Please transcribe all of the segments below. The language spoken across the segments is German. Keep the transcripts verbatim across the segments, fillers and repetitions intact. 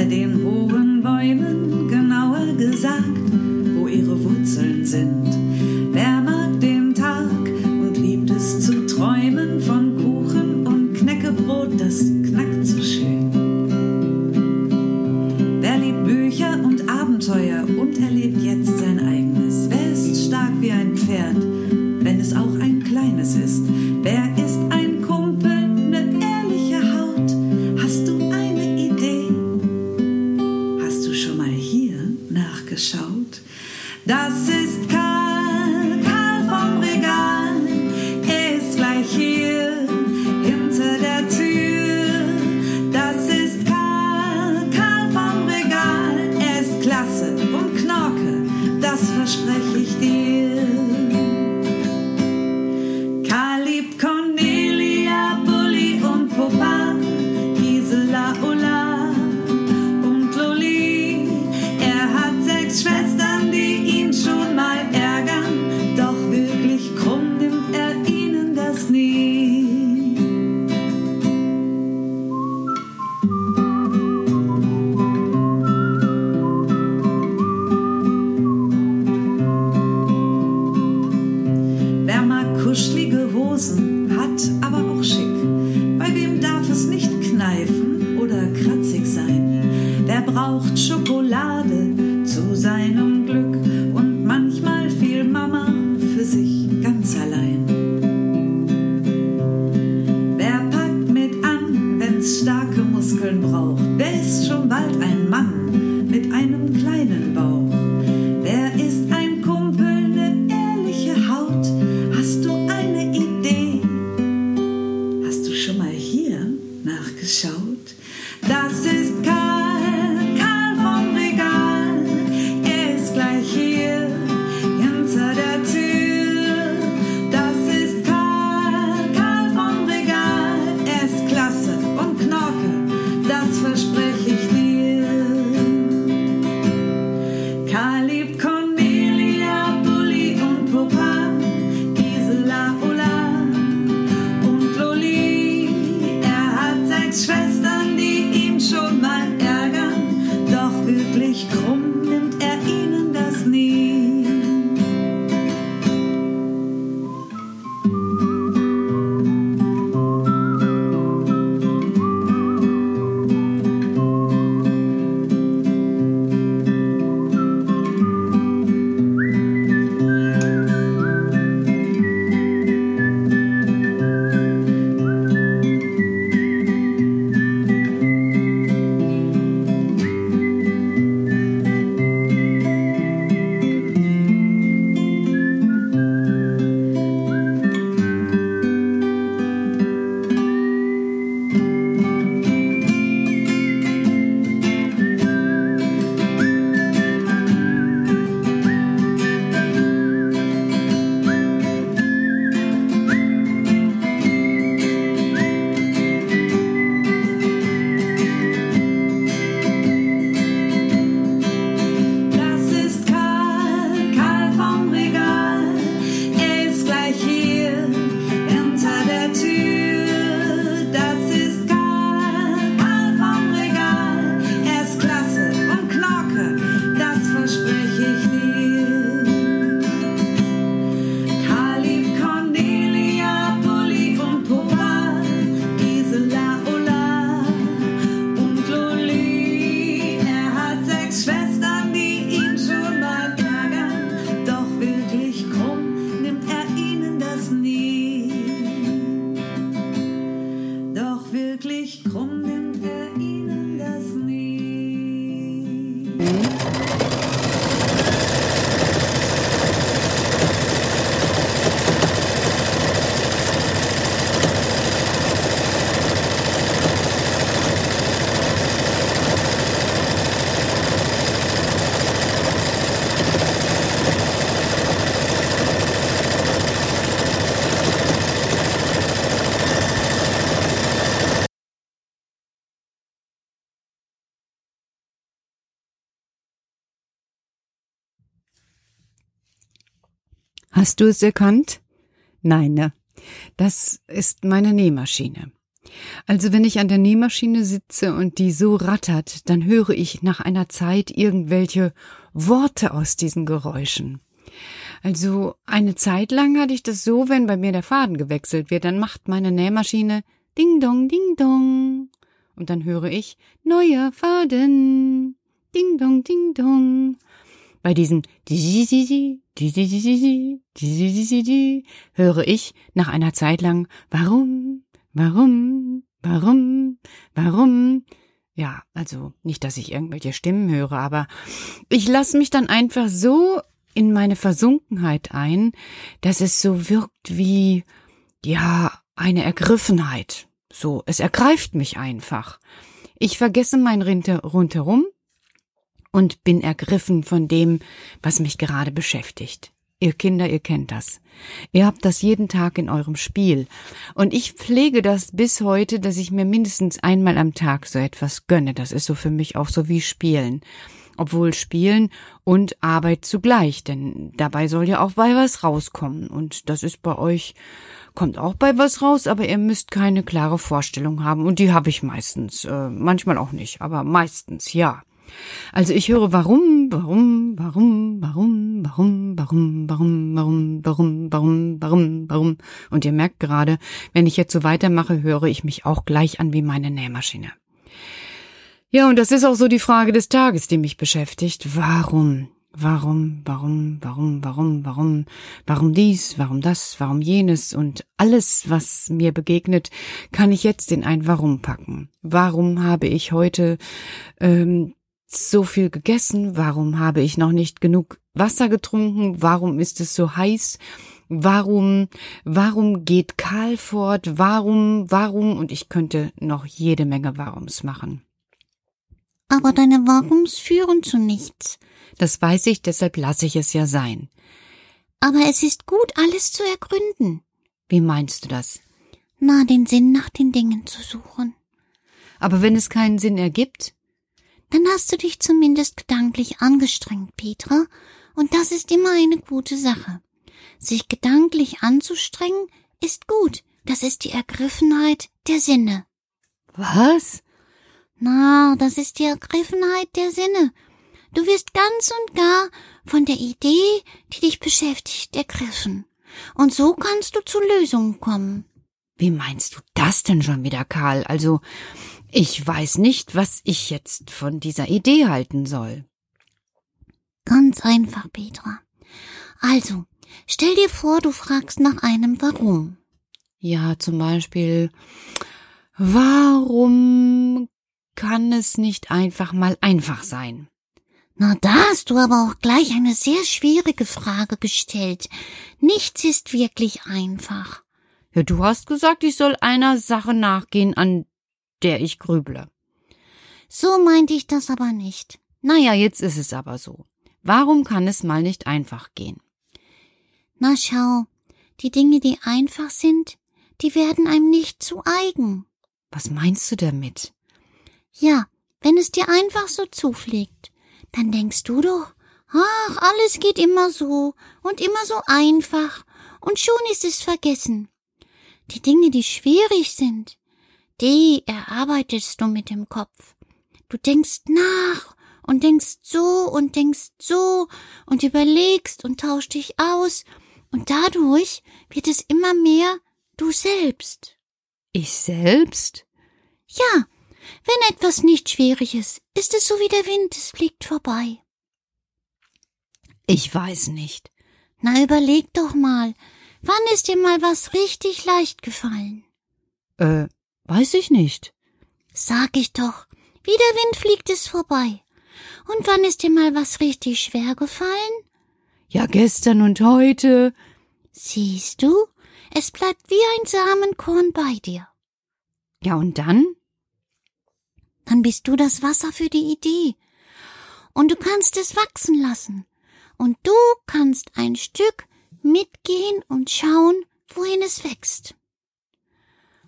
bei den hohen Bäumen, genauer gesagt, wo ihre Wurzeln sind. Wer mag den Tag und liebt es zu träumen von Kuchen und Knäckebrot, das knackt so schön. Wer liebt Bücher und Abenteuer und erlebt jetzt sein eigenes? Wer ist stark wie ein Pferd, wenn es auch ein kleines ist? Wer ist ein Kumpel mit ehrlicher Haut? Hast du eine Idee? Hast du schon mal hier nachgeschaut? Das ist Karl, Karl vom Regal, er ist gleich hier hinter der Tür. Das ist Karl, Karl vom Regal, er ist klasse und Knorke, das verspreche ich dir. Kuschelige Hosen hat, aber auch schick. Bei wem darf es nicht kneifen oder kratzig sein? Wer braucht Schokolade zu seinem Glück und manchmal viel Mama für sich ganz allein? Wer packt mit an, wenn's starke Muskeln braucht? Wer ist schon bald ein Mann mit einem kleinen Bauch? Wer ist ein Kumpel, eine ehrliche Haut? Hast du eine Idee? Hast du schon mal hier nachgeschaut? Das ist Karl, Karl vom Regal. Er ist gleich hier hinter der Tür. Das ist Karl, Karl vom Regal. Er ist klasse und Knorke, das verspreche ich dir. Karl liebt Korn. Schwestern, die ihn schon mal ärgern, doch wirklich krumm nimmt er ihnen das nie. Wirklich krumm nimmt er ihnen das nie. Hast du es erkannt? Nein, ne? Das ist meine Nähmaschine. Also wenn ich an der Nähmaschine sitze und die so rattert, dann höre ich nach einer Zeit irgendwelche Worte aus diesen Geräuschen. Also eine Zeit lang hatte ich das so, wenn bei mir der Faden gewechselt wird, dann macht meine Nähmaschine Ding-Dong, Ding-Dong. Und dann höre ich neuer Faden, Ding-Dong, Ding-Dong. Bei diesem höre ich nach einer Zeit lang Warum? Warum? Warum? Warum? Ja, also nicht, dass ich irgendwelche Stimmen höre, aber ich lasse mich dann einfach so in meine Versunkenheit ein, dass es so wirkt wie, ja, eine Ergriffenheit. So, es ergreift mich einfach. Ich vergesse mein Rundherum und bin ergriffen von dem, was mich gerade beschäftigt. Ihr Kinder, ihr kennt das. Ihr habt das jeden Tag in eurem Spiel. Und ich pflege das bis heute, dass ich mir mindestens einmal am Tag so etwas gönne. Das ist so für mich auch so wie Spielen. Obwohl Spielen und Arbeit zugleich, denn dabei soll ja auch bei was rauskommen. Und das ist bei euch, kommt auch bei was raus, aber ihr müsst keine klare Vorstellung haben. Und die habe ich meistens, äh, manchmal auch nicht, aber meistens, ja. Also ich höre warum, warum, warum, warum, warum, warum, warum, warum, warum, warum, warum, warum. Und ihr merkt gerade, wenn ich jetzt so weitermache, höre ich mich auch gleich an wie meine Nähmaschine. Ja, und das ist auch so die Frage des Tages, die mich beschäftigt. Warum? Warum, warum, warum, warum, warum, warum dies, warum das, warum jenes und alles, was mir begegnet, kann ich jetzt in ein Warum packen. Warum habe ich heute ähm, so viel gegessen? Warum habe ich noch nicht genug Wasser getrunken? Warum ist es so heiß? Warum, warum geht Karl fort? Warum, warum? Und ich könnte noch jede Menge Warums machen. Aber deine Warums führen zu nichts. Das weiß ich, deshalb lasse ich es ja sein. Aber es ist gut, alles zu ergründen. Wie meinst du das? Na, den Sinn nach den Dingen zu suchen. Aber wenn es keinen Sinn ergibt? Dann hast du dich zumindest gedanklich angestrengt, Petra, und das ist immer eine gute Sache. Sich gedanklich anzustrengen ist gut, das ist die Ergriffenheit der Sinne. Was? Na, das ist die Ergriffenheit der Sinne. Du wirst ganz und gar von der Idee, die dich beschäftigt, ergriffen. Und so kannst du zu Lösungen kommen. Wie meinst du das denn schon wieder, Karl? Also, ich weiß nicht, was ich jetzt von dieser Idee halten soll. Ganz einfach, Petra. Also, stell dir vor, du fragst nach einem Warum. Ja, zum Beispiel, warum kann es nicht einfach mal einfach sein? Na, da hast du aber auch gleich eine sehr schwierige Frage gestellt. Nichts ist wirklich einfach. Ja, du hast gesagt, ich soll einer Sache nachgehen, an der ich grüble. So meinte ich das aber nicht. Naja, jetzt ist es aber so. Warum kann es mal nicht einfach gehen? Na schau, die Dinge, die einfach sind, die werden einem nicht zu eigen. Was meinst du damit? Ja, wenn es dir einfach so zufliegt, dann denkst du doch, ach, alles geht immer so und immer so einfach und schon ist es vergessen. Die Dinge, die schwierig sind, die erarbeitest du mit dem Kopf. Du denkst nach und denkst so und denkst so und überlegst und tauschst dich aus und dadurch wird es immer mehr du selbst. Ich selbst? Ja. Wenn etwas nicht schwierig ist, ist es so wie der Wind, es fliegt vorbei. Ich weiß nicht. Na, überleg doch mal, wann ist dir mal was richtig leicht gefallen? Äh, weiß ich nicht. Sag ich doch, wie der Wind fliegt es vorbei. Und wann ist dir mal was richtig schwer gefallen? Ja, gestern und heute. Siehst du, es bleibt wie ein Samenkorn bei dir. Ja, und dann? Dann bist du das Wasser für die Idee. Und du kannst es wachsen lassen. Und du kannst ein Stück mitgehen und schauen, wohin es wächst.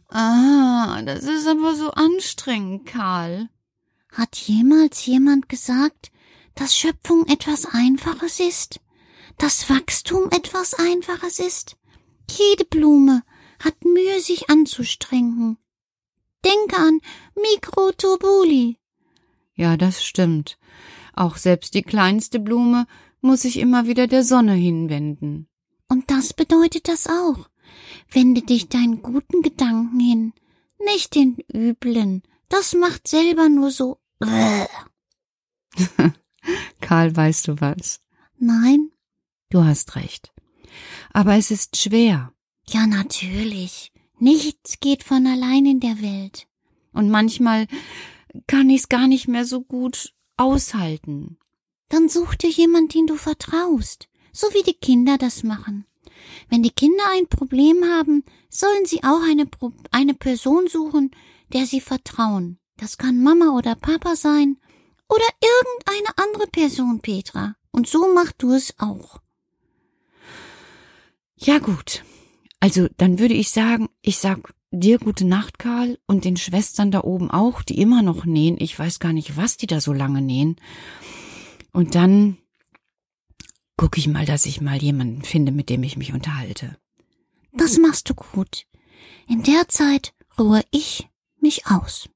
Ah, das ist aber so anstrengend, Karl. Hat jemals jemand gesagt, dass Schöpfung etwas Einfaches ist? Dass Wachstum etwas Einfaches ist? Jede Blume hat Mühe, sich anzustrengen. Denk an Mikrotubuli. Ja, das stimmt. Auch selbst die kleinste Blume muss sich immer wieder der Sonne hinwenden. Und das bedeutet das auch. Wende dich deinen guten Gedanken hin, nicht den üblen. Das macht selber nur so. Karl, weißt du was? Nein. Du hast recht. Aber es ist schwer. Ja, natürlich. Nichts geht von allein in der Welt. Und manchmal kann ich's gar nicht mehr so gut aushalten. Dann such dir jemanden, den du vertraust, so wie die Kinder das machen. Wenn die Kinder ein Problem haben, sollen sie auch eine, Pro- eine Person suchen, der sie vertrauen. Das kann Mama oder Papa sein oder irgendeine andere Person, Petra. Und so machst du es auch. Ja gut, also dann würde ich sagen, ich sag dir gute Nacht, Karl, und den Schwestern da oben auch, die immer noch nähen. Ich weiß gar nicht, was die da so lange nähen. Und dann gucke ich mal, dass ich mal jemanden finde, mit dem ich mich unterhalte. Das machst du gut. In der Zeit ruhe ich mich aus.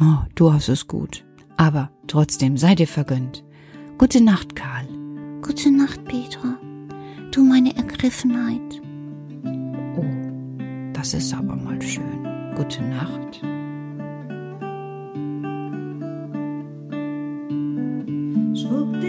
Oh, du hast es gut. Aber trotzdem, sei dir vergönnt. Gute Nacht, Karl. Gute Nacht, Petra. Du meine Ergriffenheit. Oh, das ist aber mal schön. Gute Nacht. Schwupp.